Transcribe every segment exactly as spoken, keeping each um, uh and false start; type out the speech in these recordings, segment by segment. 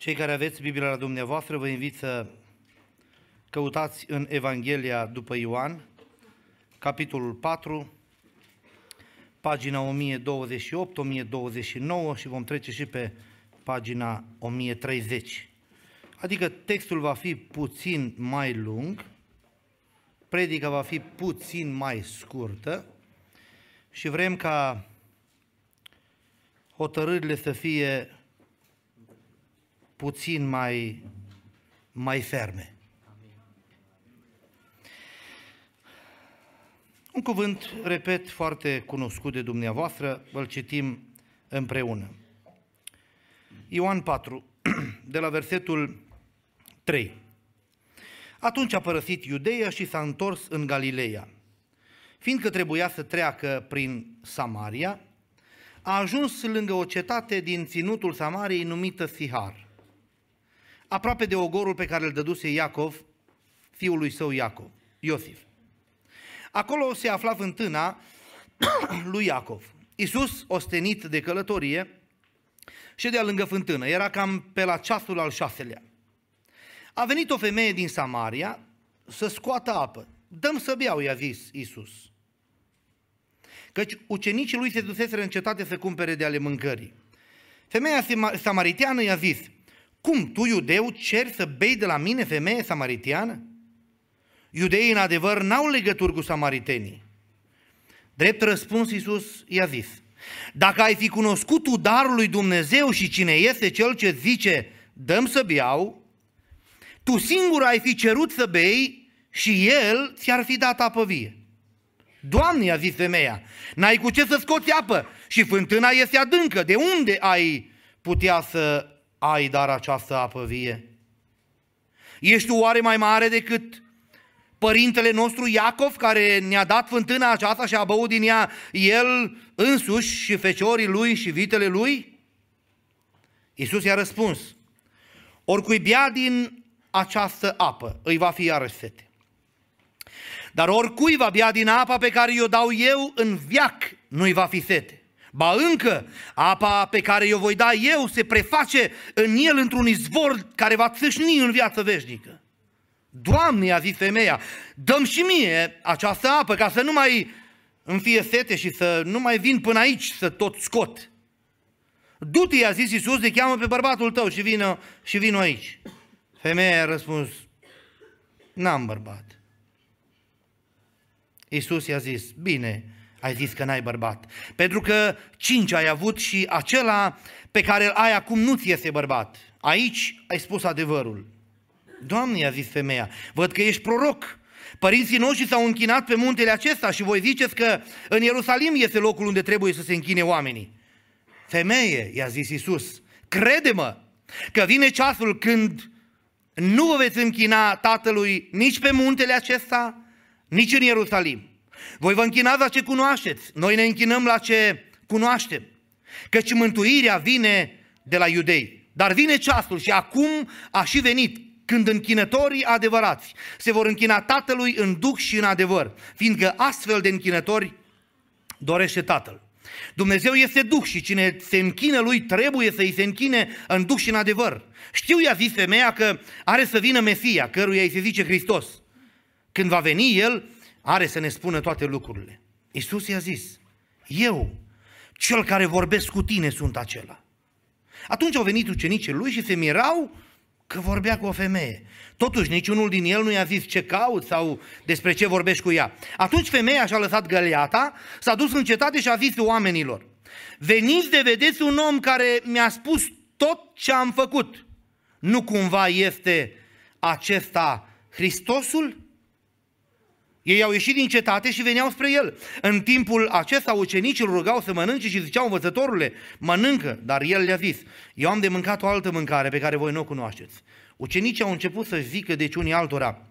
Cei care aveți Biblia la dumneavoastră, vă invit să căutați în Evanghelia după Ioan, capitolul patru, pagina o mie douăzeci și opt, o mie douăzeci și nouă și vom trece și pe pagina o mie treizeci. Adică textul va fi puțin mai lung, predica va fi puțin mai scurtă și vrem ca hotărârile să fie puțin mai, mai ferme. Un cuvânt, repet, foarte cunoscut de dumneavoastră, îl citim împreună. Ioan patru, de la versetul trei. Atunci a părăsit Iudeia și s-a întors în Galileea. Fiindcă trebuia să treacă prin Samaria, a ajuns lângă o cetate din ținutul Samariei numită Sihar, aproape de ogorul pe care îl dăduse Iacov, fiul lui său Iacov, Iosif. Acolo se afla fântâna lui Iacov. Iisus, ostenit de călătorie, ședea lângă fântână. Era cam pe la ceasul al șaselea. A venit o femeie din Samaria să scoată apă. Dăm să beau, i-a zis Iisus, căci ucenicii lui se duseseră în cetate să cumpere de ale mâncării. Femeia samariteană i-a zis: cum, tu, iudeu, ceri să bei de la mine, femeie samariteană? Iudeii, în adevăr, n-au legături cu samaritenii. Drept răspuns, Iisus i-a zis: dacă ai fi cunoscut tu darul lui Dumnezeu și cine este cel ce zice, dăm să beau, tu singur ai fi cerut să bei și el ți-ar fi dat apă vie. Doamne, i-a zis femeia, n-ai cu ce să scoți apă și fântâna este adâncă, de unde ai putea să ai dar această apă vie? Ești tu oare mai mare decât părintele nostru Iacov, care ne-a dat fântâna aceasta și a băut din ea el însuși și feciorii lui și vitele lui? Iisus i-a răspuns: oricui bea din această apă, îi va fi iarăși sete. Dar oricui va bea din apa pe care i-o dau eu în veac, nu-i va fi sete. Ba încă, apa pe care i-o voi da eu se preface în el într-un izvor care va țâșni în viață veșnică. Doamne, a zis femeia, dă-mi și mie această apă ca să nu mai îmi fie sete și să nu mai vin până aici să tot scot. Du-te, i-a zis Iisus, de cheamă pe bărbatul tău și vină, și vină aici. Femeia a răspuns: n-am bărbat. Iisus i-a zis: bine ai zis că n-ai bărbat, pentru că cinci ai avut și acela pe care îl ai acum nu ți este bărbat. Aici ai spus adevărul. Doamne, i-a zis femeia, văd că ești proroc. Părinții noștri s-au închinat pe muntele acesta și voi ziceți că în Ierusalim este locul unde trebuie să se închine oamenii. Femeie, i-a zis Iisus, crede-mă că vine ceasul când nu vă veți închina Tatălui nici pe muntele acesta, nici în Ierusalim. Voi vă închinați la ce cunoașteți, noi ne închinăm la ce cunoaștem, căci mântuirea vine de la iudei. Dar vine ceasul și acum a și venit, când închinătorii adevărați se vor închina Tatălui în duh și în adevăr, fiindcă astfel de închinători dorește Tatăl. Dumnezeu este duh și cine se închină lui trebuie să îi se închine în duh și în adevăr. Știu, i-a zis femeia, că are să vină Mesia, căruia îi se zice Hristos. Când va veni el, are să ne spună toate lucrurile. Iisus i-a zis: eu, cel care vorbesc cu tine, sunt acela. Atunci au venit ucenicii lui și se mirau că vorbea cu o femeie. Totuși niciunul din el nu i-a zis ce cauți sau despre ce vorbești cu ea. Atunci femeia și-a lăsat găleata, s-a dus în cetate și a zis oamenilor: veniți de vedeți un om care mi-a spus tot ce am făcut. Nu cumva este acesta Hristosul? Ei au ieșit din cetate și veneau spre el. În timpul acesta ucenicii îl rugau să mănânce și ziceau: învățătorule, mănâncă. Dar el le-a zis: eu am de mâncat o altă mâncare pe care voi nu o cunoașteți. Ucenicii au început să zică deci unii altora: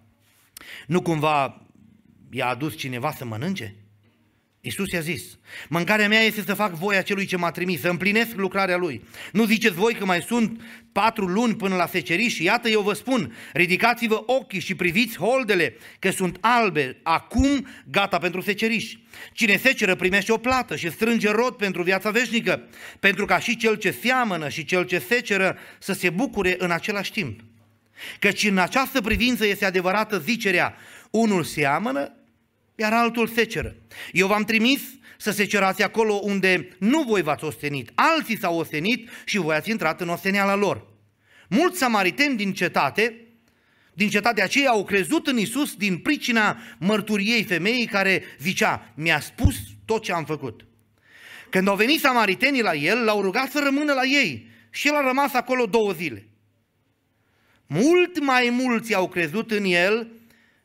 nu cumva i-a adus cineva să mănânce? Iisus i-a zis, mâncarea mea este să fac voia celui ce m-a trimis, să împlinesc lucrarea lui. Nu ziceți voi că mai sunt patru luni până la seceriș și iată eu vă spun, ridicați-vă ochii și priviți holdele, că sunt albe, acum gata pentru seceriș. Cine seceră primește o plată și strânge rod pentru viața veșnică, pentru ca și cel ce seamănă și cel ce seceră să se bucure în același timp. Căci în această privință este adevărată zicerea, unul seamănă, iar altul seceră. Eu v-am trimis să secerați acolo unde nu voi v-ați ostenit, alții s-au ostenit și voi ați intrat în osteneala lor. Mulți samariteni din cetate, din cetatea aceea au crezut în Iisus din pricina mărturiei femeii care zicea, mi-a spus tot ce am făcut. Când au venit samaritenii la el, l-au rugat să rămână la ei și el a rămas acolo două zile. Mult mai mulți au crezut în el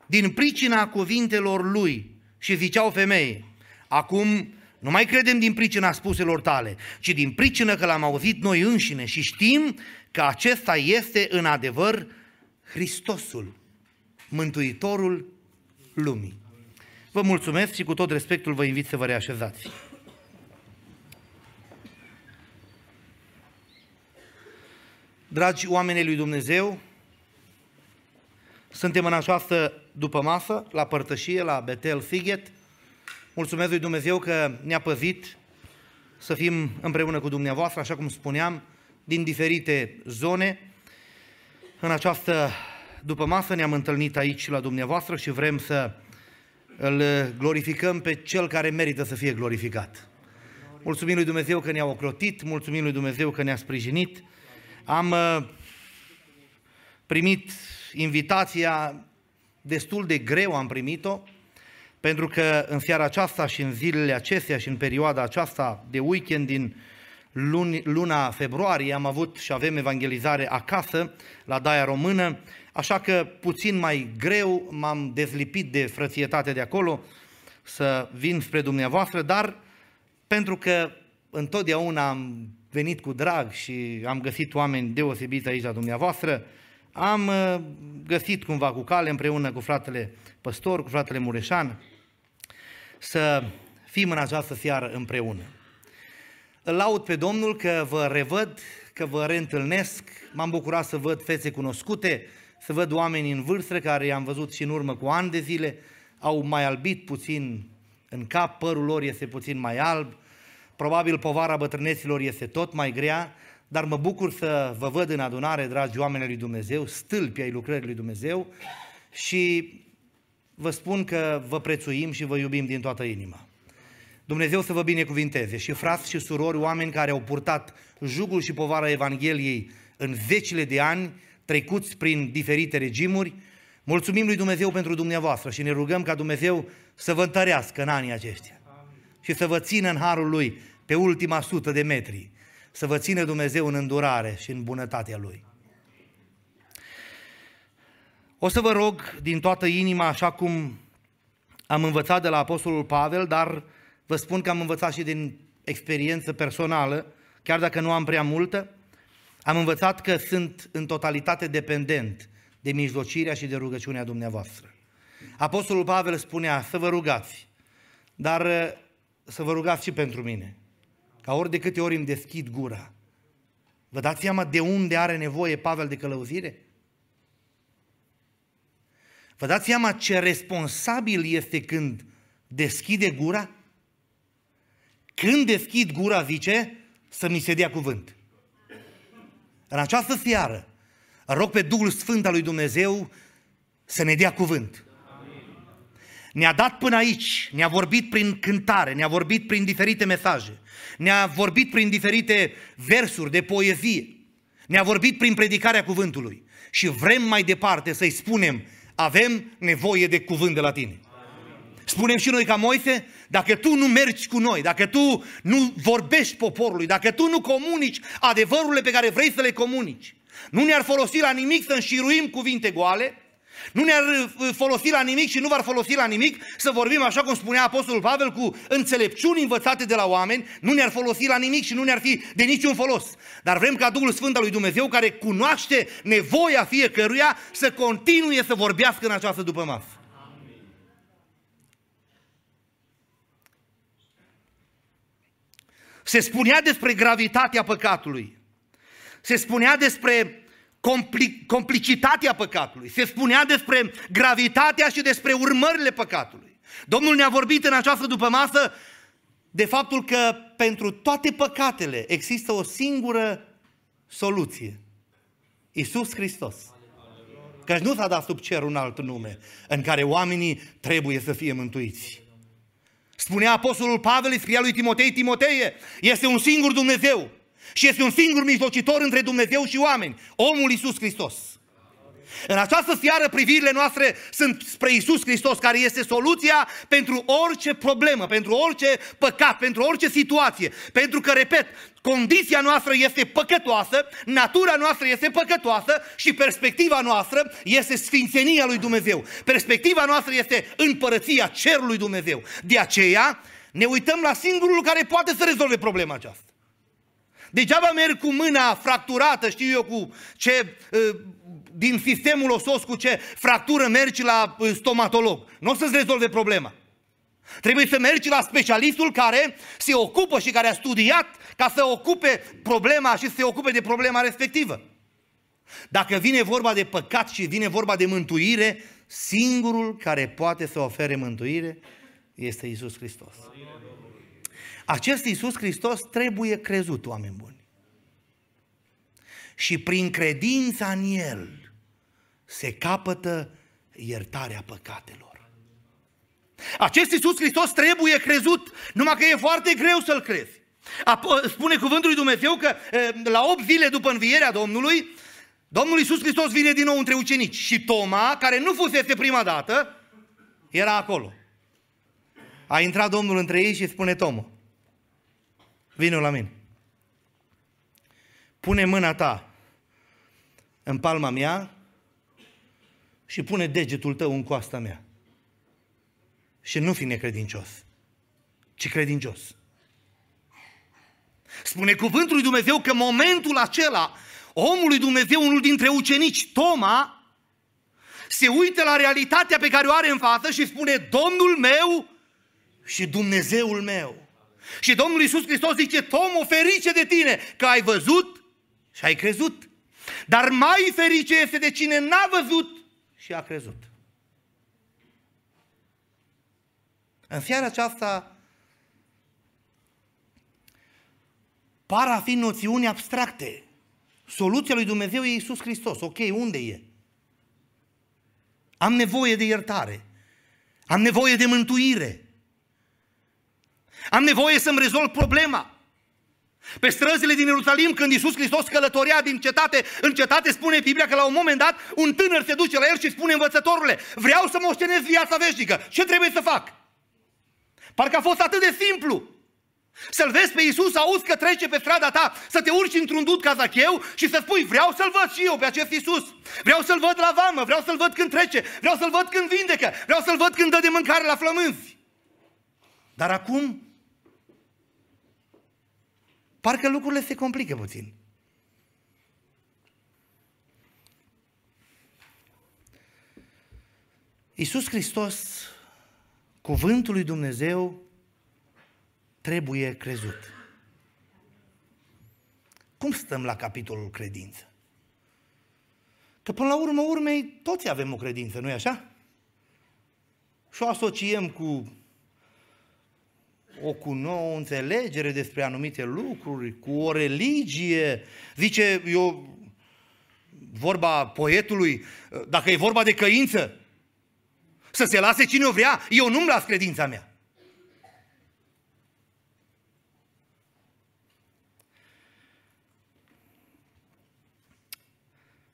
din pricina cuvintelor lui și ziceau femeii, acum nu mai credem din pricina spuselor tale, ci din pricina că l-am auzit noi înșine și știm că acesta este în adevăr Hristosul, Mântuitorul lumii. Vă mulțumesc și cu tot respectul vă invit să vă reașezați. Dragi oamenii lui Dumnezeu, suntem în această dupămasă, la părtășie, la Betel Sighet. Mulțumesc lui Dumnezeu că ne-a păzit să fim împreună cu dumneavoastră, așa cum spuneam, din diferite zone. În această dupămasă ne-am întâlnit aici la dumneavoastră și vrem să îl glorificăm pe Cel care merită să fie glorificat. Mulțumim lui Dumnezeu că ne-a ocrotit, mulțumim lui Dumnezeu că ne-a sprijinit. Am primit invitația, destul de greu am primit-o, pentru că în seara aceasta și în zilele acestea și în perioada aceasta de weekend din luni, luna februarie am avut și avem evangelizare acasă la Daia Română, așa că puțin mai greu m-am dezlipit de frățietatea de acolo să vin spre dumneavoastră, dar pentru că întotdeauna am venit cu drag și am găsit oameni deosebiți aici la dumneavoastră, am găsit cumva cu cale împreună cu fratele Păstor, cu fratele Mureșan, să fim în această seară împreună. Îl laud pe Domnul că vă revăd, că vă reîntâlnesc, m-am bucurat să văd fețe cunoscute, să văd oameni în vârstă care i-am văzut și în urmă cu ani de zile, au mai albit puțin în cap, părul lor este puțin mai alb, probabil povara bătrâneților este tot mai grea, dar mă bucur să vă văd în adunare, dragi oameni lui Dumnezeu, stâlpi ai lucrării lui Dumnezeu și vă spun că vă prețuim și vă iubim din toată inima. Dumnezeu să vă binecuvinteze și frați și surori, oameni care au purtat jugul și povara Evangheliei în zecile de ani, trecuți prin diferite regimuri. Mulțumim lui Dumnezeu pentru dumneavoastră și ne rugăm ca Dumnezeu să vă întărească în anii aceștia și să vă țină în harul Lui pe ultima sută de metri. Să vă țină Dumnezeu în îndurare și în bunătatea Lui. O să vă rog din toată inima, așa cum am învățat de la Apostolul Pavel, dar vă spun că am învățat și din experiență personală, chiar dacă nu am prea multă, am învățat că sunt în totalitate dependent de mijlocirea și de rugăciunea dumneavoastră. Apostolul Pavel spunea să vă rugați, dar să vă rugați și pentru mine. Ca ori de câte ori îmi deschid gura. Vă dați seama de unde are nevoie Pavel de călăuzire? Vă dați seama ce responsabil este când deschide gura? Când deschid gura, zice, să mi se dea cuvânt. În această seară, rog pe Duhul Sfânt al lui Dumnezeu să ne dea cuvânt. Ne-a dat până aici, ne-a vorbit prin cântare, ne-a vorbit prin diferite mesaje, ne-a vorbit prin diferite versuri de poezie, ne-a vorbit prin predicarea cuvântului și vrem mai departe să-i spunem, avem nevoie de cuvânt de la tine. Spunem și noi ca Moise, dacă tu nu mergi cu noi, dacă tu nu vorbești poporului, dacă tu nu comunici adevărurile pe care vrei să le comunici, nu ne-ar folosi la nimic să înșiruim cuvinte goale, nu ne-ar folosi la nimic și nu v-ar folosi la nimic să vorbim, așa cum spunea Apostolul Pavel, cu înțelepciuni învățate de la oameni, nu ne-ar folosi la nimic și nu ne-ar fi de niciun folos. Dar vrem ca Duhul Sfânt al lui Dumnezeu, care cunoaște nevoia fiecăruia, să continue să vorbească în această dupămasă. Se spunea despre gravitatea păcatului, se spunea despre compli- complicitatea păcatului, se spunea despre gravitatea și despre urmările păcatului. Domnul ne-a vorbit în această dupămasă de faptul că pentru toate păcatele există o singură soluție. Iisus Hristos. Căci nu s-a dat sub cer un alt nume în care oamenii trebuie să fie mântuiți. Spunea Apostolul Pavel, scria lui Timotei, Timotei, este un singur Dumnezeu și este un singur mijlocitor între Dumnezeu și oameni, omul Iisus Hristos. În această seară privirile noastre sunt spre Iisus Hristos, care este soluția pentru orice problemă, pentru orice păcat, pentru orice situație. Pentru că, repet, condiția noastră este păcătoasă, natura noastră este păcătoasă și perspectiva noastră este sfințenia lui Dumnezeu. Perspectiva noastră este împărăția cerului Dumnezeu. De aceea ne uităm la singurul care poate să rezolve problema aceasta. Degeaba merg cu mâna fracturată, știu eu cu ce, din sistemul osos, cu ce fractură mergi la stomatolog. Nu o să-ți rezolve problema. Trebuie să mergi la specialistul care se ocupă și care a studiat ca să ocupe problema și să se ocupe de problema respectivă. Dacă vine vorba de păcat și vine vorba de mântuire, singurul care poate să ofere mântuire este Iisus Hristos. Acest Iisus Hristos trebuie crezut, oameni buni. Și prin credința în El se capătă iertarea păcatelor. Acest Iisus Hristos trebuie crezut, numai că e foarte greu să-L crezi. Spune cuvântul lui Dumnezeu că la opt zile după învierea Domnului, Domnul Iisus Hristos vine din nou între ucenici și Toma, care nu fusese prima dată, era acolo. A intrat Domnul între ei și spune: Tomo, vino la mine. Pune mâna ta în palma mea și pune degetul tău în coasta mea. Și nu fi necredincios, ci credincios. Spune cuvântul lui Dumnezeu că momentul acela, omul lui Dumnezeu, unul dintre ucenici, Toma, se uită la realitatea pe care o are în față și spune: Domnul meu și Dumnezeul meu. Și Domnul Iisus Hristos zice: Tomo, ferice de tine că ai văzut și ai crezut. Dar mai ferice este de cine n-a văzut și a crezut. În seara aceasta par a fi noțiuni abstracte. Soluția lui Dumnezeu e Iisus Hristos. Ok, unde e? Am nevoie de iertare. Am nevoie de mântuire. Am nevoie să-mi rezolv problema. Pe străzile din Ierusalim, când Iisus Hristos călătorea din cetate în cetate, spune Biblia că la un moment dat un tânăr se duce la el și spune: învățătorule, vreau să moștenesc viața veșnică. Ce trebuie să fac? Parcă a fost atât de simplu. Să-L vezi pe Iisus, auzi că trece pe strada ta, să te urci într-un dud ca Zacheu și să spui: vreau să-L văd și eu pe acest Iisus. Vreau să-L văd la vamă, vreau să-L văd când trece, vreau să-L văd când vindecă, vreau să-L văd când dă de mâncare la flămânzi. Dar acum parcă lucrurile se complică puțin. Iisus Hristos, cuvântul lui Dumnezeu, trebuie crezut. Cum stăm la capitolul credință? Că până la urmă urmei toți avem o credință, nu-i așa? Și o asociem cu o cunoaștere, o înțelegere despre anumite lucruri, cu o religie. Zice, eu, vorba poetului, dacă e vorba de căință, să se lase cine o vrea, eu nu-mi las credința mea.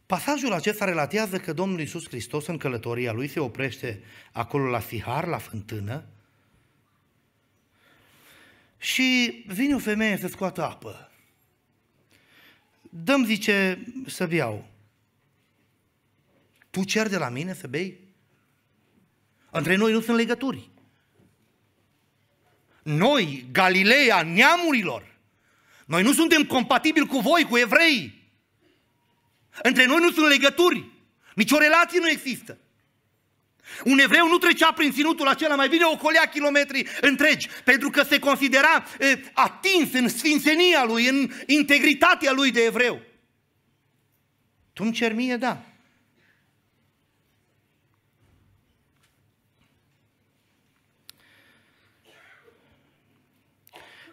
Pasajul acesta relatează că Domnul Iisus Hristos în călătoria Lui se oprește acolo la Sihar, la fântână, și vine o femeie să scoată apă. Dă-mi, zice, să beau. Tu ceri de la mine să bei? Între noi nu sunt legături. Noi, Galileea, neamurilor, noi nu suntem compatibili cu voi, cu evrei. Între noi nu sunt legături. Nici o relație nu există. Un evreu nu trecea prin ținutul acela, mai bine ocolea kilometri întregi, pentru că se considera e, atins în sfințenia lui, în integritatea lui de evreu. Tu îmi cer mie, da.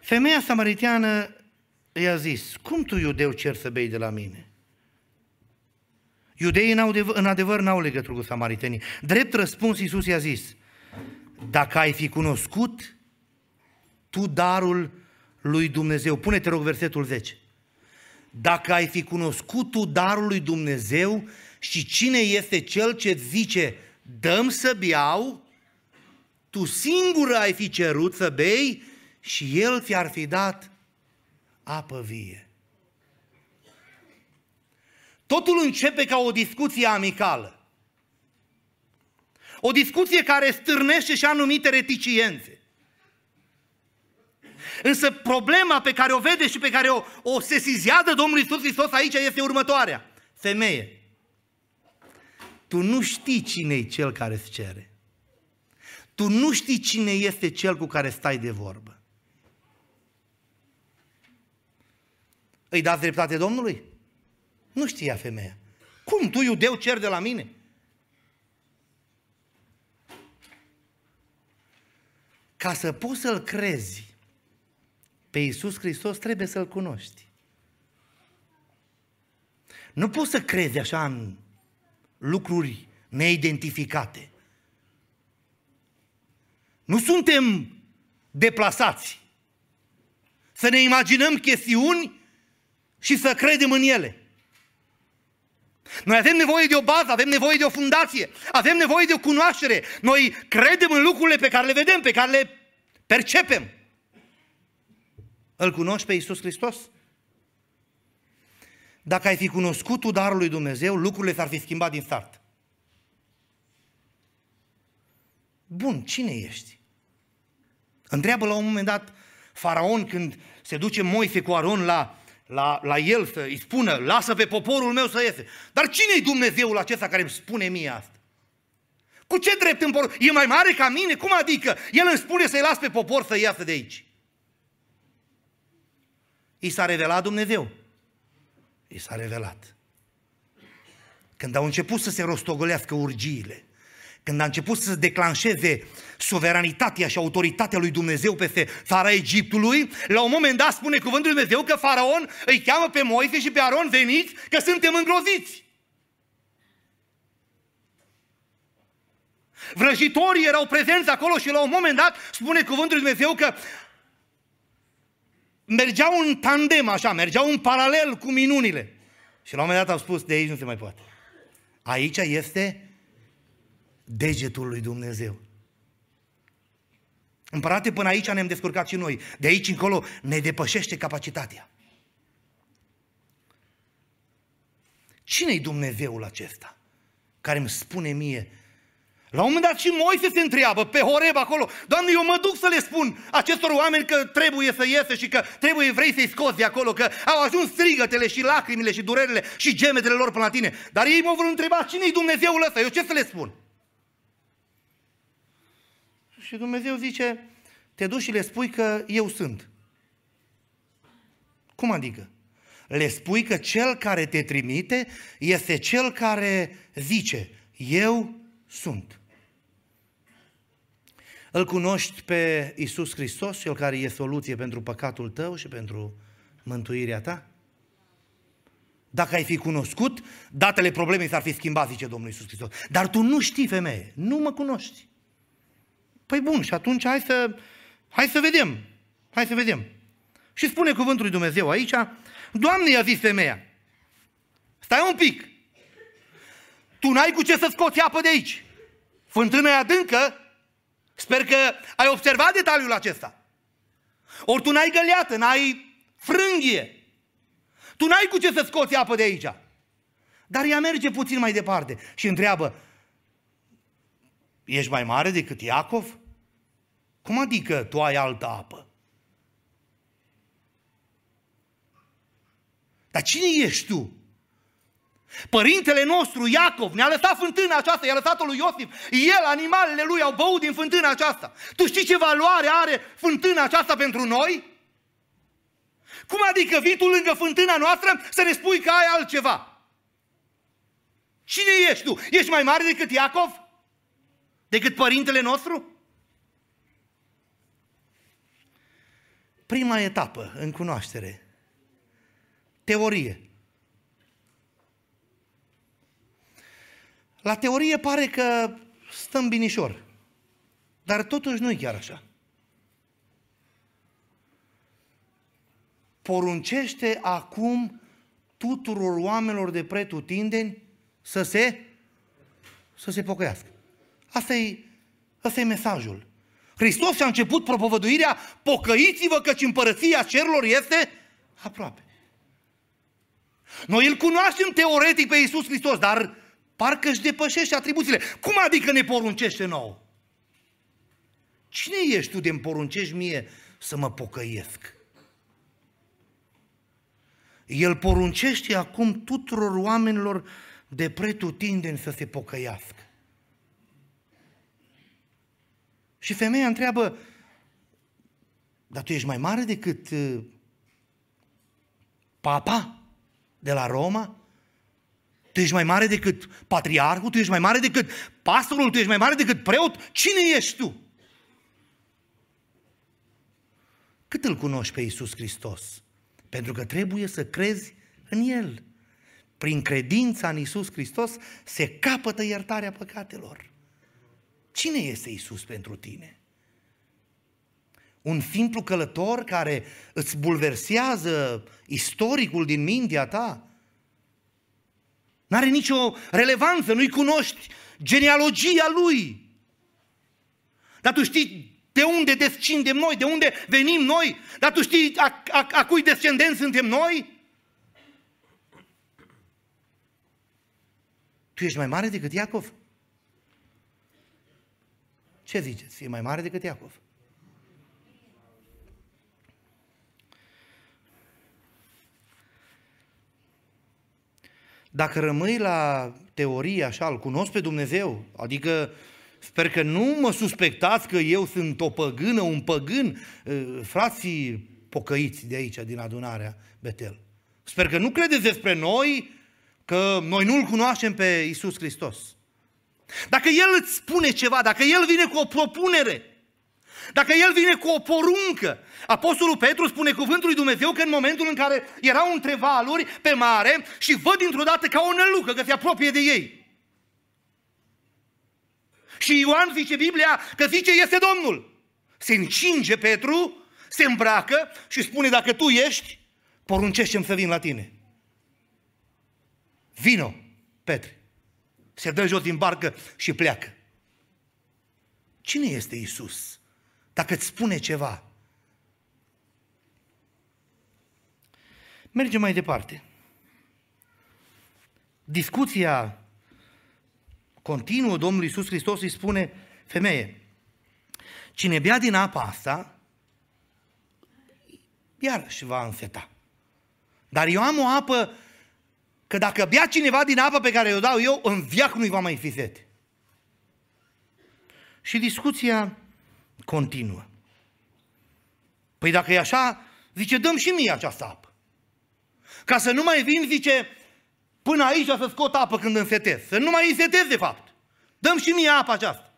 Femeia samariteană i-a zis, cum tu, iudeu, ceri să bei de la mine? Iudeii în adevăr n-au legătură cu samaritenii. Drept răspuns, Iisus i-a zis, dacă ai fi cunoscut tu darul lui Dumnezeu, pune-te rog versetul zece, dacă ai fi cunoscut tu darul lui Dumnezeu și cine este cel ce zice, dă-mi să beau, tu singură ai fi cerut să bei și el ți-ar fi dat apă vie. Totul începe ca o discuție amicală. O discuție care stârnește și anumite reticiențe. Însă problema pe care o vede și pe care o, o sesizează Domnul Iisus Hristos aici este următoarea. Femeie, tu nu știi cine e cel care îți cere. Tu nu știi cine este cel cu care stai de vorbă. Îi dați dreptate Domnului? Nu știa femeia. Cum tu, iudeu, ceri de la mine? Ca să poți să-L crezi pe Iisus Hristos, trebuie să-L cunoști. Nu poți să crezi așa în lucruri neidentificate. Nu suntem deplasați să ne imaginăm chestiuni și să credem în ele. Noi avem nevoie de o bază, avem nevoie de o fundație, avem nevoie de o cunoaștere. Noi credem în lucrurile pe care le vedem, pe care le percepem. Îl cunoști pe Iisus Hristos? Dacă ai fi cunoscut tu darul lui Dumnezeu, lucrurile s-ar fi schimbat din start. Bun, cine ești? Întreabă la un moment dat Faraon când se duce Moise cu Aron la... La, la el să îi spună, lasă pe poporul meu să iese. Dar cine-i Dumnezeul acesta care îmi spune mie asta? Cu ce drept în porul? E mai mare ca mine? Cum adică? El îmi spune să-i las pe popor să iasă de aici. I s-a revelat Dumnezeu. I s-a revelat. Când au început să se rostogolească urgiile, când a început să declanșeze suveranitatea și autoritatea lui Dumnezeu peste țara Egiptului, la un moment dat spune cuvântul lui Dumnezeu că Faraon îi cheamă pe Moise și pe Aron, veniți că suntem îngroziți. Vrăjitorii erau prezenți acolo și la un moment dat spune cuvântul lui Dumnezeu că mergeau în tandem așa, mergeau în paralel cu minunile. Și la un moment dat au spus, de aici nu se mai poate. Aici este degetul lui Dumnezeu. Împărate, până aici ne-am descurcat și noi. De aici încolo ne depășește capacitatea. Cine-i Dumnezeul acesta care îmi spune mie? La un moment dat și Moise se întreabă pe Horeb acolo. Doamne, eu mă duc să le spun acestor oameni că trebuie să iese și că trebuie vrei să-i scoți de acolo, că au ajuns strigătele și lacrimile și durerile și gemetele lor până la tine. Dar ei mă vor întreba, cine-i Dumnezeul ăsta? Eu ce să le spun? Și Dumnezeu zice, te duci și le spui că eu sunt. Cum adică? Le spui că cel care te trimite este cel care zice, eu sunt. Îl cunoști pe Iisus Hristos, cel care e soluție pentru păcatul tău și pentru mântuirea ta? Dacă ai fi cunoscut, datele problemei s-ar fi schimbat, zice Domnul Iisus Hristos. Dar tu nu știi, femeie, nu mă cunoști. Păi bun, și atunci hai să, hai să vedem, hai să vedem. Și spune cuvântul lui Dumnezeu aici, Doamne, i-a zis femeia, stai un pic, tu n-ai cu ce să scoți apă de aici, fântâna e adâncă, sper că ai observat detaliul acesta, ori tu n-ai găleată, n-ai frânghie, tu n-ai cu ce să scoți apă de aici. Dar ea merge puțin mai departe și întreabă, ești mai mare decât Iacov? Cum adică tu ai altă apă? Dar cine ești tu? Părintele nostru Iacov ne-a lăsat fântâna aceasta, i-a lăsat-o lui Iosif. El, animalele lui au băut din fântâna aceasta. Tu știi ce valoare are fântâna aceasta pentru noi? Cum adică vii tu lângă fântâna noastră să ne spui că ai altceva? Cine ești tu? Ești mai mare decât Iacov? Decât părintele nostru? Prima etapă în cunoaștere. Teorie. La teorie pare că stăm binișor, dar totuși nu e chiar așa. Poruncește acum tuturor oamenilor de pretutindeni să se, să se pocăiască. Asta e, asta e mesajul. Hristos și-a început propovăduirea, pocăiți-vă căci împărăția cerurilor este aproape. Noi îl cunoaștem teoretic pe Iisus Hristos, dar parcă își depășește atribuțiile. Cum adică ne poruncește nouă? Cine ești tu de-mi poruncești mie să mă pocăiesc? El poruncește acum tuturor oamenilor de pretutindeni să se pocăiască. Și femeia întreabă, dar tu ești mai mare decât uh, papa de la Roma? Tu ești mai mare decât patriarhul? Tu ești mai mare decât pastorul? Tu ești mai mare decât preot? Cine ești tu? Cât îl cunoști pe Iisus Hristos? Pentru că trebuie să crezi în El. Prin credința în Iisus Hristos se capătă iertarea păcatelor. Cine este Iisus pentru tine? Un simplu călător care îți bulversează istoricul din mintea ta? N-are nicio relevanță, nu-i cunoști genealogia lui. Dar tu știi de unde descindem noi, de unde venim noi, dar tu știi a, a, a cui descendenți suntem noi? Tu ești mai mare decât Iacov? Ce ziceți? E mai mare decât Iacov? Dacă rămâi la teorie așa, îl cunosc pe Dumnezeu, adică sper că nu mă suspectați că eu sunt o păgână, un păgân, frații pocăiți de aici, din adunarea Betel. Sper că nu credeți despre noi că noi nu-L cunoaștem pe Iisus Hristos. Dacă El îți spune ceva, dacă El vine cu o propunere, dacă El vine cu o poruncă, Apostolul Petru spune cuvântul lui Dumnezeu că în momentul în care erau între valuri pe mare și văd dintr-o dată ca o nălucă că se apropie de ei. Și Ioan zice Biblia că zice este Domnul. Se încinge Petru, se îmbracă și spune dacă tu ești, poruncește-mi să vin la tine. Vino, Petre. Se dă jos din barcă și pleacă. Cine este Iisus? Dacă îți spune ceva. Mergem mai departe. Discuția continuă, Domnul Iisus Hristos îi spune, femeie, cine bea din apa asta, iarăși va înseta. Dar eu am o apă, că dacă bea cineva din apa pe care o dau eu, în viac nu-i va mai fi sete. Și discuția continuă. Păi dacă e așa, zice, dăm și mie această apă. Ca să nu mai vin, zice, până aici să scot apă când însetez. Să nu mai însetez, de fapt. Dăm și mie apa aceasta.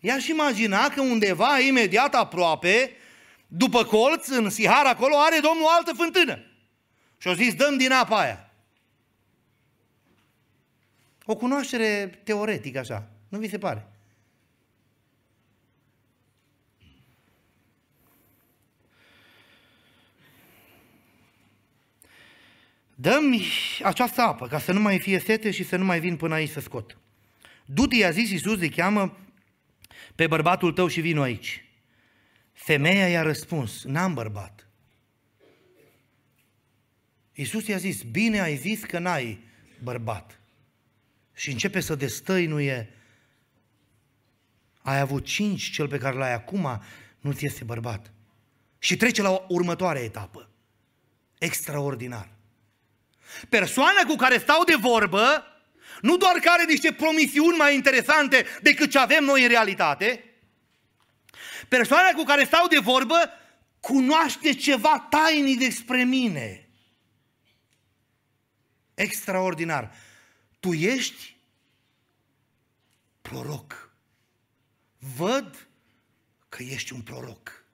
I-aș imagina că undeva, imediat aproape, după colț, în Sihar, acolo, are Domnul o altă fântână. Și-o zis, dăm din apa aia. O cunoaștere teoretică, așa. Nu vi se pare? Dă-mi această apă, ca să nu mai fie sete și să nu mai vin până aici să scot. Du-te, i-a zis Iisus, îi cheamă pe bărbatul tău și vino aici. Femeia i-a răspuns, n-am bărbat. Iisus i-a zis, bine ai zis că n-ai bărbat. Și începe să destăinuie, ai avut cinci, cel pe care l-ai acum nu-ți este bărbat. Și trece la următoarea etapă. Extraordinar. Persoana cu care stau de vorbă, nu doar că are niște promisiuni mai interesante decât ce avem noi în realitate, persoana cu care stau de vorbă cunoaște ceva tainic despre mine. Extraordinar. Tu ești proroc. Văd că ești un proroc.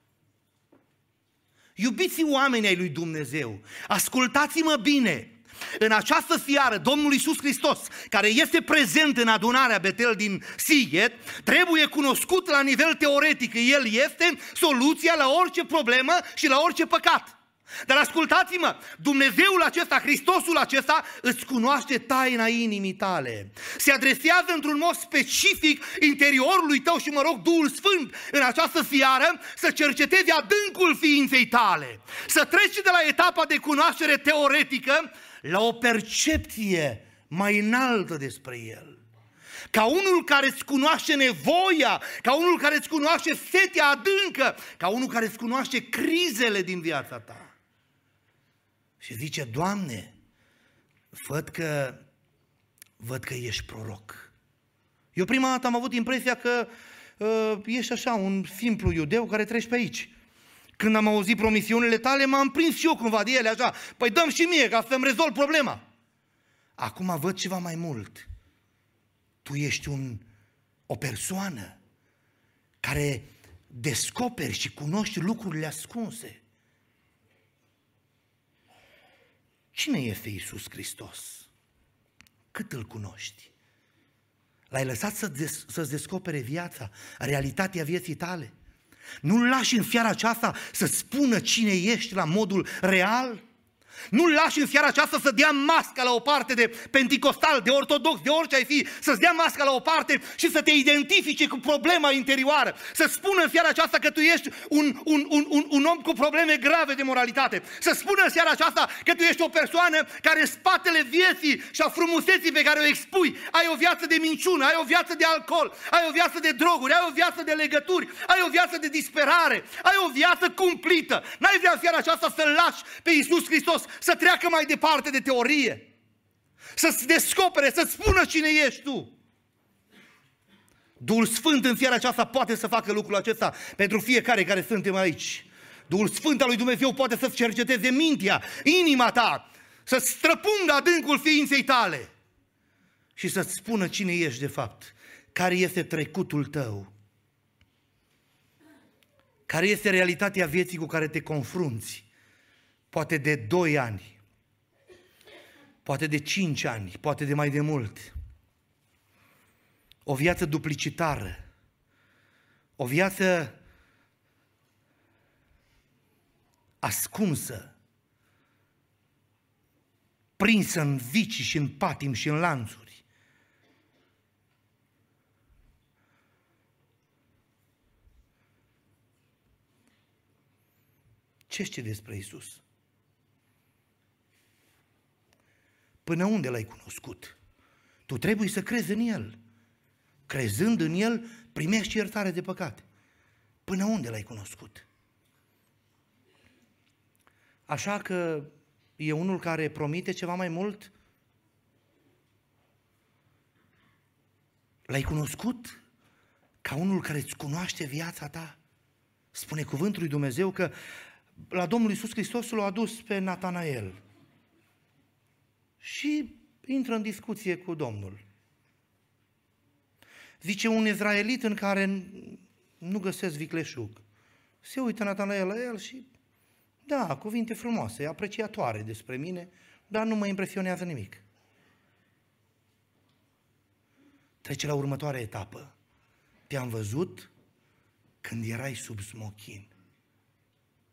Iubiți oamenii ai lui Dumnezeu, ascultați-mă bine. În această seară, Domnul Iisus Hristos, care este prezent în adunarea Betel din Siget, trebuie cunoscut la nivel teoretic că El este soluția la orice problemă și la orice păcat. Dar ascultați-mă, Dumnezeul acesta, Hristosul acesta, îți cunoaște taina inimii tale. Se adresează într-un mod specific interiorului tău și mă rog Duhul Sfânt în această seară să cerceteze adâncul ființei tale, să treci de la etapa de cunoaștere teoretică la o percepție mai înaltă despre El. Ca unul care îți cunoaște nevoia, ca unul care îți cunoaște setea adâncă, ca unul care îți cunoaște crizele din viața ta. Și zice, Doamne, văd că, văd că ești proroc. Eu prima dată am avut impresia că uh, ești așa, un simplu iudeu care treci pe aici. Când am auzit promisiunile tale, m-am prins și eu cumva de ele așa. Păi dăm și mie ca să-mi rezolv problema. Acum văd ceva mai mult. Tu ești un, o persoană care descoperi și cunoști lucrurile ascunse. Cine este Iisus Hristos? Cât îl cunoști? L-ai lăsat să des, să-ți descopere viața, realitatea vieții tale? Nu-L lași în seara aceasta să spună cine ești la modul real? Nu-L lași în seara aceasta să dea masca la o parte de penticostal, de ortodox, de orice ai fi, să-ți dea masca la o parte și să te identifice cu problema interioară, să spună în seara aceasta că tu ești un, un, un, un, un om cu probleme grave de moralitate, să spună în seara aceasta că tu ești o persoană care în spatele vieții și a frumuseții pe care o expui, ai o viață de minciună, ai o viață de alcool, ai o viață de droguri, ai o viață de legături, ai o viață de disperare, ai o viață cumplită. N-ai vrea în seara aceasta să-L lași pe Iisus Hristos să treacă mai departe de teorie, să-ți descopere, să-ți spună cine ești tu. Duhul Sfânt în seara aceasta poate să facă lucrul acesta pentru fiecare care suntem aici. Duhul Sfânt al lui Dumnezeu poate să-ți cerceteze mintea, inima ta, să-ți străpungă adâncul ființei tale și să-ți spună cine ești de fapt, care este trecutul tău, care este realitatea vieții cu care te confrunți. Poate de doi ani, poate de cinci ani, poate de mai de mult. O viață duplicitară, o viață ascunsă, prinsă în vicii și în patimi și în lanțuri. Ce știi despre Iisus? Până unde L-ai cunoscut? Tu trebuie să crezi în El. Crezând în El, primești iertare de păcate. Până unde L-ai cunoscut? Așa că e unul care promite ceva mai mult? L-ai cunoscut ca unul care îți cunoaște viața ta? Spune cuvântul lui Dumnezeu că la Domnul Iisus Hristos L-a adus pe Natanael. Și intră în discuție cu Domnul. Zice, un izraelit în care nu găsesc vicleșug. Se uită Natanael la el și, da, cuvinte frumoase, apreciatoare despre mine, dar nu mă impresionează nimic. Trece la următoarea etapă. Te-am văzut când erai sub smochin.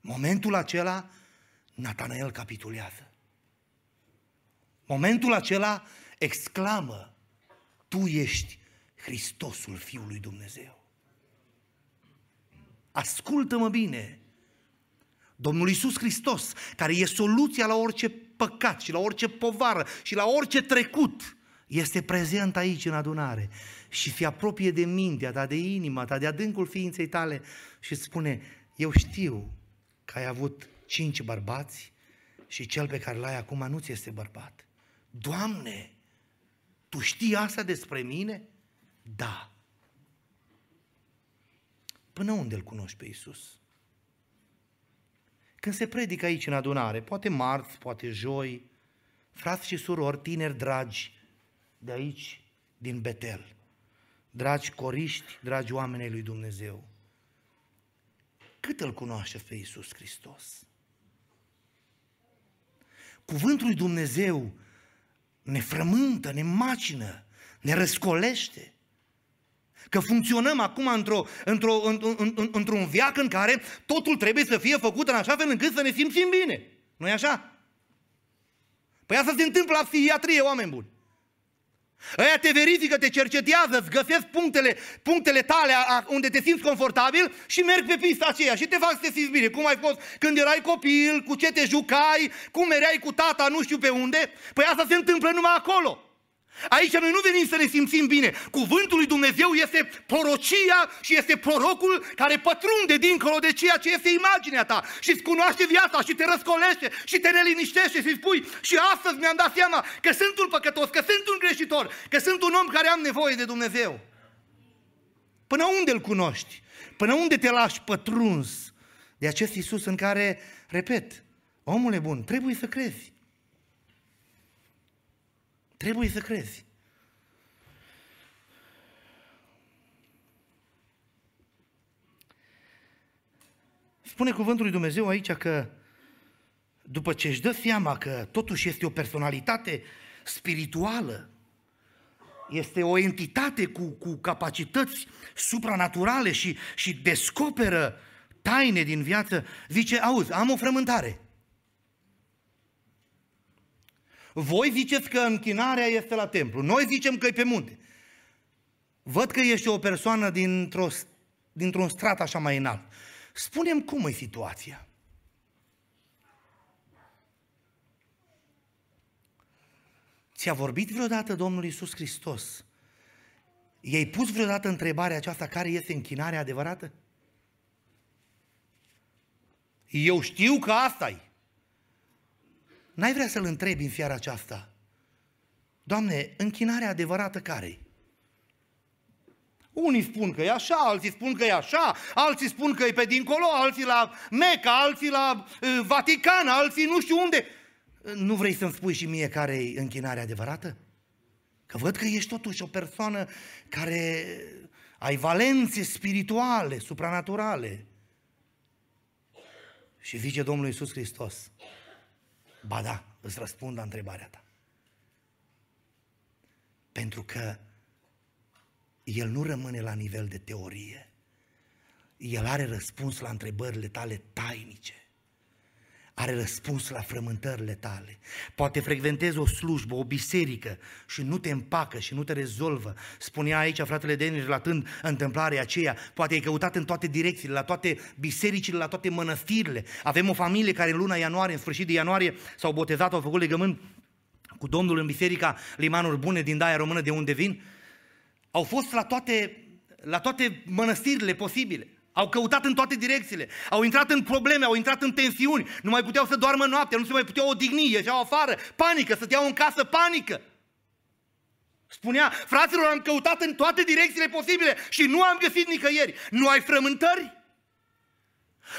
Momentul acela, Natanael capitulează. Momentul acela exclamă, tu ești Hristosul Fiul lui Dumnezeu. Ascultă-mă bine, Domnul Iisus Hristos, care e soluția la orice păcat și la orice povară și la orice trecut, este prezent aici în adunare și se apropie de mintea ta, de inima ta, de adâncul ființei tale și spune, eu știu că ai avut cinci bărbați și cel pe care l-ai acum nu ți este bărbat. Doamne, Tu știi asta despre mine? Da. Până unde îl cunoști pe Iisus? Când se predică aici în adunare, poate marți, poate joi, frați și surori, tineri dragi de aici, din Betel, dragi coriști, dragi oameni ai lui Dumnezeu, cât îl cunoaște pe Iisus Hristos? Cuvântul lui Dumnezeu ne frământă, ne macină, ne răscolește. Că funcționăm acum într-o, într-o, într-un, într-un veac în care totul trebuie să fie făcut în așa fel încât să ne simțim bine. Nu-i așa? Păi asta se întâmplă la psihiatrie, oameni buni. Aia te verifică, te cercetează, îți găsesc punctele, punctele tale a, a, unde te simți confortabil și merg pe pista aceea și te fac să te simți bine. Cum ai fost când erai copil, cu ce te jucai, cum erai cu tata, nu știu pe unde. Păi asta se întâmplă numai acolo. Aici noi nu venim să ne simțim bine. Cuvântul lui Dumnezeu este prorocia și este prorocul care pătrunde dincolo de ceea ce este imaginea ta și îți cunoaște viața și te răscolește și te neliniștește și îți spui: și astăzi mi-am dat seama că sunt un păcătos, că sunt un greșitor, că sunt un om care am nevoie de Dumnezeu. Până unde îl cunoști? Până unde te lași pătruns de acest Iisus în care, repet, omule bun, trebuie să crezi. Trebuie să crezi. Spune cuvântul lui Dumnezeu aici că după ce își dă seama că totuși este o personalitate spirituală, este o entitate cu, cu capacități supranaturale și, și descoperă taine din viață, zice: auzi, am o frământare. Voi ziceți că închinarea este la templu, noi zicem că e pe munte. Văd că ești o persoană dintr-o, dintr-un strat așa mai înalt. Spune-mi cum e situația. Ți-a vorbit vreodată Domnul Iisus Hristos? I-ai pus vreodată întrebarea aceasta: care este închinarea adevărată? Eu știu că asta-i. N-ai vrea să-L întrebi în fiara aceasta: Doamne, închinarea adevărată care-i? Unii spun că e așa, alții spun că e așa, alții spun că e pe dincolo, alții la Meca, alții la uh, Vatican, alții nu știu unde. Nu vrei să-mi spui și mie care-i închinarea adevărată? Că văd că ești totuși o persoană care ai valențe spirituale, supranaturale. Și zice Domnul Iisus Hristos: ba da, îți răspund la întrebarea ta. Pentru că El nu rămâne la nivel de teorie. El are răspuns la întrebările tale tainice. Are răspuns la frământările tale. Poate frecventezi o slujbă, o biserică și nu te împacă și nu te rezolvă. Spunea aici fratele Denis relatând întâmplarea aceea. Poate ai căutat în toate direcțiile, la toate bisericile, la toate mănăstirile. Avem o familie care în luna ianuarie, în sfârșit de ianuarie, s-au botezat, au făcut legământ cu Domnul în biserica Limanuri Bune din Daia Română, de unde vin. Au fost la toate, la toate mănăstirile posibile. Au căutat în toate direcțiile, au intrat în probleme, au intrat în tensiuni, nu mai puteau să doarmă noaptea, nu se mai puteau odigni, ieșeau afară, panică, stăteau în casă, panică. Spunea: fraților, am căutat în toate direcțiile posibile și nu am găsit nicăieri. Nu ai frământări?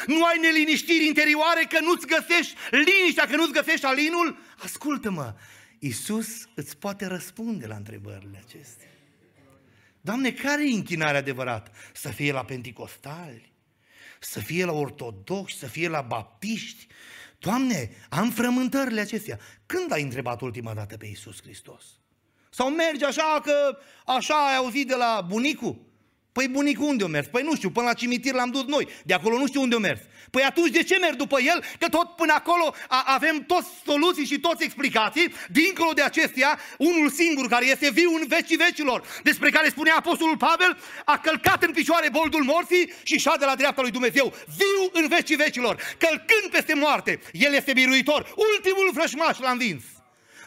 Nu ai neliniștiri interioare că nu-ți găsești liniștea, că nu-ți găsești alinul? Ascultă-mă, Iisus îți poate răspunde la întrebările acestea. Doamne, care e închinarea adevărată? Să fie la penticostali, să fie la ortodoxi, să fie la baptiști. Doamne, am frământările acestea. Când ai întrebat ultima dată pe Iisus Hristos? Sau mergi așa că așa ai auzit de la bunicul? Păi bunicul unde o mers? Păi nu știu, până la cimitir l-am dus noi, de acolo nu știu unde o mers. Păi atunci de ce merg după el? Că tot până acolo avem toți soluții și toți explicații, dincolo de acestea, unul singur care este viu în vecii vecilor, despre care spunea Apostolul Pavel: a călcat în picioare boldul morții și șa de la dreapta lui Dumnezeu, viu în vecii vecilor, călcând peste moarte, el este biruitor, ultimul vrăjmaș l-a învins.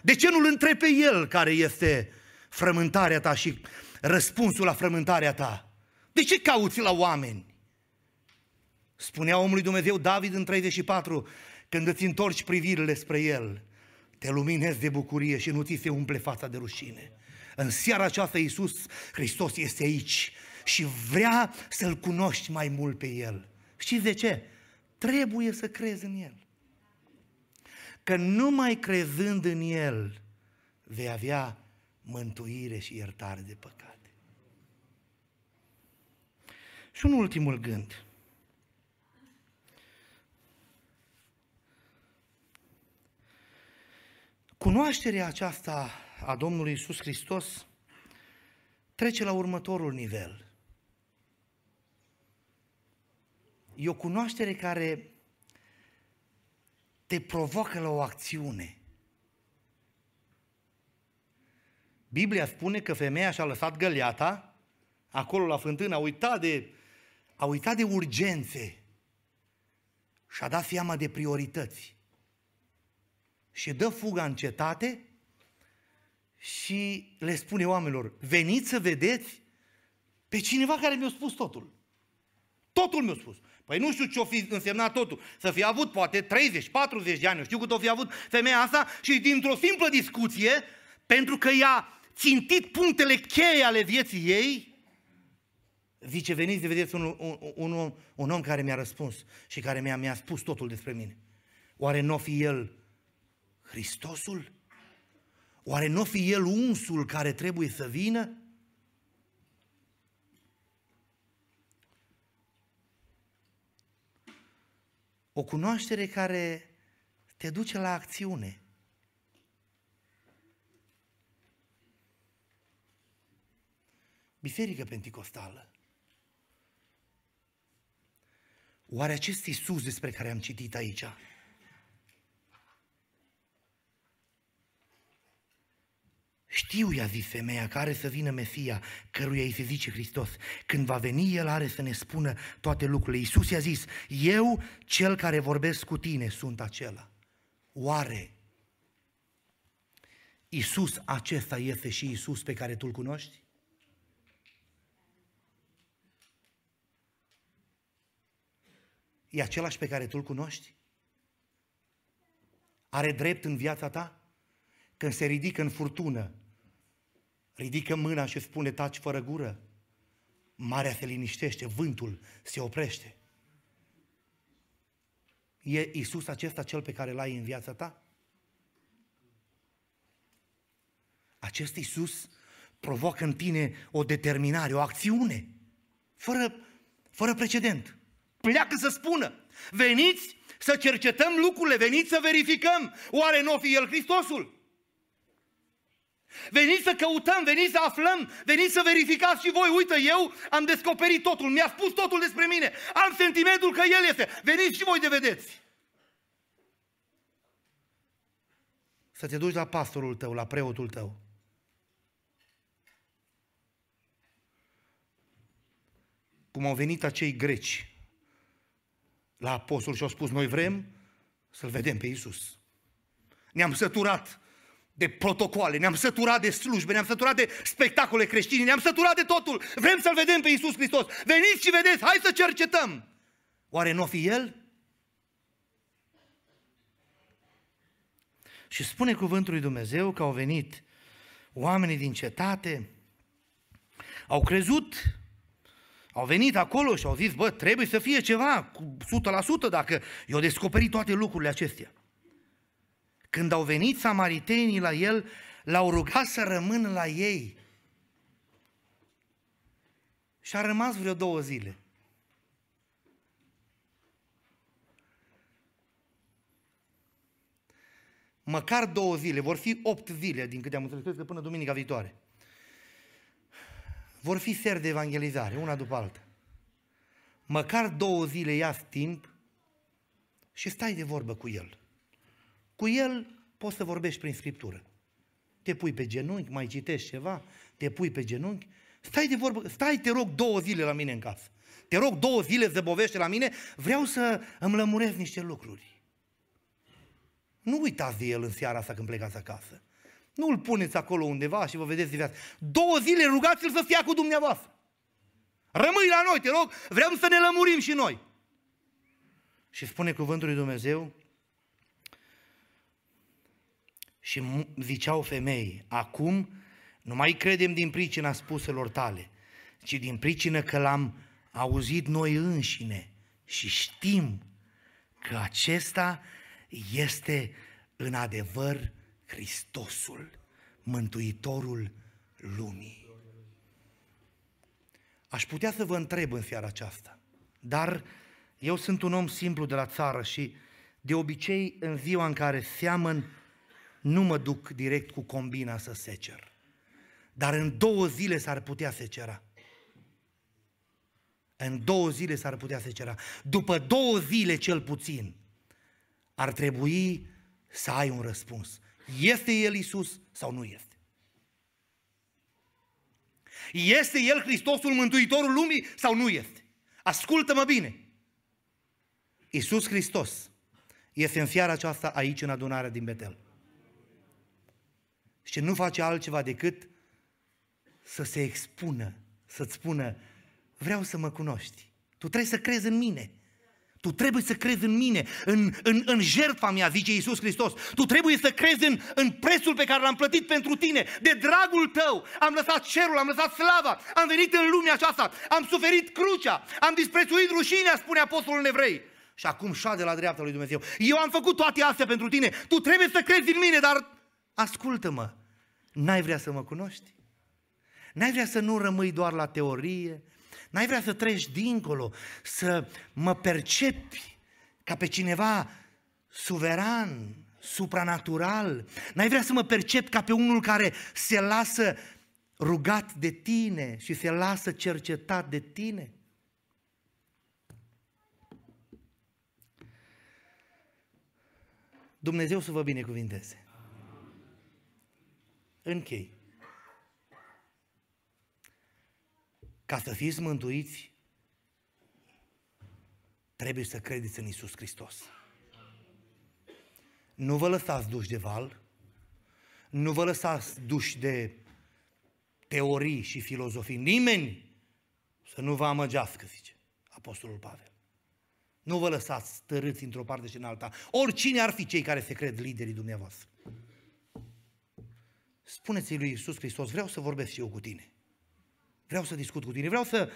De ce nu-l întrebi pe el care este frământarea ta și răspunsul la frământarea ta? De ce cauți la oameni? Spunea omului Dumnezeu David în treizeci și patru Când îți întorci privirile spre El, te luminezi de bucurie și nu ți se umple fața de rușine. În seara aceasta Iisus Hristos este aici și vrea să-L cunoști mai mult pe El. Știți de ce? Trebuie să crezi în El. Că numai crezând în El vei avea mântuire și iertare de păcate. Și un ultimul gând. Cunoașterea aceasta a Domnului Iisus Hristos trece la următorul nivel. E o cunoaștere care te provoacă la o acțiune. Biblia spune că femeia și-a lăsat găleata acolo la fântână, a uitat de, a uitat de urgențe și a dat seama de priorități. Și dă fuga în cetate și le spune oamenilor, veniți să vedeți pe cineva care mi-a spus totul. Totul mi-a spus. Păi nu știu ce-o fi însemnat totul. Să fi avut poate treizeci, patruzeci de ani, nu știu cât o fi avut femeia asta și dintr-o simplă discuție, pentru că i-a țintit punctele cheie ale vieții ei, zice, veniți să vedeți un, un, un, om, un om care mi-a răspuns și care mi-a mi-a spus totul despre mine. Oare n-o fi el Hristosul? Oare n-o fi el unsul care trebuie să vină? O cunoaștere care te duce la acțiune. Biserică Penticostală. Oare acest Iisus despre care am citit aici știu, i-a zis femeia, că are să vină Mesia, căruia îi se zice Hristos. Când va veni, El are să ne spună toate lucrurile. Iisus i-a zis, eu, cel care vorbesc cu tine, sunt acela. Oare Iisus acesta este și Iisus pe care tu-L cunoști? E același pe care tu-L cunoști? Are drept în viața ta? Când se ridică în furtună, ridică mâna și spune taci fără gură, marea se liniștește, vântul se oprește. E Iisus acesta cel pe care l-ai în viața ta? Acest Iisus provoacă în tine o determinare, o acțiune, fără, fără precedent. Pleacă să spună, veniți să cercetăm lucrurile, veniți să verificăm, oare n-o fi El Hristosul? Veniți să căutăm, veniți să aflăm, veniți să verificați și voi. Uite, eu am descoperit totul, mi-a spus totul despre mine, am sentimentul că El este. Veniți și voi de vedeți. Să te duci la pastorul tău, la preotul tău. Cum au venit acei greci la apostol și au spus, noi vrem să-L vedem pe Iisus. Ne-am săturat de protocoale, ne-am săturat de slujbe, ne-am săturat de spectacole creștine, ne-am săturat de totul. Vrem să-L vedem pe Iisus Hristos. Veniți și vedeți, hai să cercetăm. Oare n-o fi El? Și spune cuvântul lui Dumnezeu că au venit oamenii din cetate, au crezut, au venit acolo și au zis, bă, trebuie să fie ceva, cu o sută la sută dacă i-au descoperit toate lucrurile acestea. Când au venit samaritenii la El, l-au rugat să rămână la ei. Și a rămas vreo două zile. Măcar două zile, vor fi opt zile, din câte am înțeles, cred că până duminica viitoare. Vor fi seri de evangelizare, una după alta. Măcar două zile ia-ți timp și stai de vorbă cu El. Cu El poți să vorbești prin Scriptură. Te pui pe genunchi, mai citești ceva, te pui pe genunchi, stai de vorbă, stai, te rog, două zile la mine în casă. Te rog, două zile zăbovește la mine, vreau să îmi lămuresc niște lucruri. Nu uitați de El în seara asta când plecați acasă. Nu îl puneți acolo undeva și vă vedeți de viață. Două zile rugați-L să stea cu dumneavoastră. Rămâi la noi, te rog, vrem să ne lămurim și noi. Și spune cuvântul lui Dumnezeu și ziceau femeii, acum nu mai credem din pricina spuselor tale, ci din pricină că l-am auzit noi înșine și știm că acesta este în adevăr Hristosul, Mântuitorul lumii. Aș putea să vă întreb în seara aceasta, dar eu sunt un om simplu de la țară și de obicei în ziua în care seamăn nu mă duc direct cu combina să secer, dar în două zile s-ar putea secera. În două zile s-ar putea secera. După două zile cel puțin ar trebui să ai un răspuns. Este El Iisus sau nu este? Este El Hristosul, Mântuitorul lumii sau nu este? Ascultă-mă bine! Iisus Hristos este în seara aceasta aici în adunarea din Betel. Și nu face altceva decât să se expună, să-ți spună, vreau să mă cunoști, tu trebuie să crezi în mine, tu trebuie să crezi în mine, în, în, în jertfa mea, zice Iisus Hristos, tu trebuie să crezi în, în prețul pe care l-am plătit pentru tine, de dragul tău, am lăsat cerul, am lăsat slava, am venit în lumea aceasta, am suferit crucea, am disprețuit rușinea, spune apostolul în Evrei. Și acum șade la dreapta lui Dumnezeu, eu am făcut toate astea pentru tine, tu trebuie să crezi în mine, dar ascultă-mă, n-ai vrea să mă cunoști? N-ai vrea să nu rămâi doar la teorie? N-ai vrea să treci dincolo, să mă percepi ca pe cineva suveran, supranatural? N-ai vrea să mă percepi ca pe unul care se lasă rugat de tine și se lasă cercetat de tine? Dumnezeu să vă binecuvinteze. Închei. Ca să fiți mântuiți, trebuie să credeți în Iisus Hristos. Nu vă lăsați duși de val, nu vă lăsați duși de teorii și filozofii. Nimeni să nu vă amăgească, zice apostolul Pavel. Nu vă lăsați stărâți într-o parte și în alta. Oricine ar fi cei care se cred liderii dumneavoastră. Spuneți-i lui Iisus Hristos, vreau să vorbesc și eu cu tine. Vreau să discut cu tine, vreau să,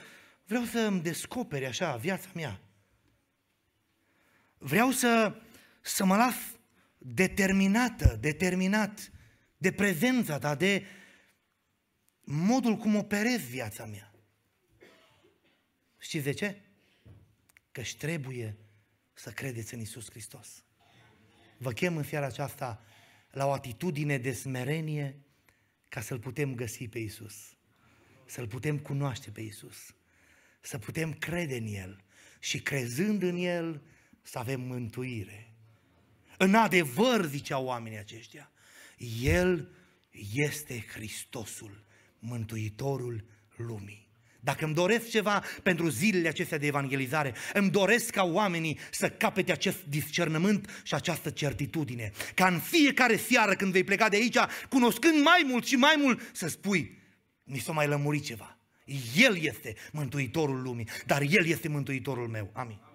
vreau să îmi descoperi așa viața mea. Vreau să, să mă las determinată, determinat de prezența ta, de modul cum operez viața mea. Știți de ce? Că își trebuie să credeți în Iisus Hristos. Vă chem în seara aceasta la o atitudine de smerenie ca să-L putem găsi pe Iisus. Să-L putem cunoaște pe Iisus, să putem crede în El și crezând în El să avem mântuire. În adevăr, ziceau oamenii aceștia, El este Hristosul, Mântuitorul lumii. Dacă îmi doresc ceva pentru zilele acestea de evangelizare, îmi doresc ca oamenii să capete acest discernământ și această certitudine, ca în fiecare seară când vei pleca de aici, cunoscând mai mult și mai mult, să spui, mi s-a mai lămurit ceva. El este Mântuitorul lumii, dar El este Mântuitorul meu. Amin.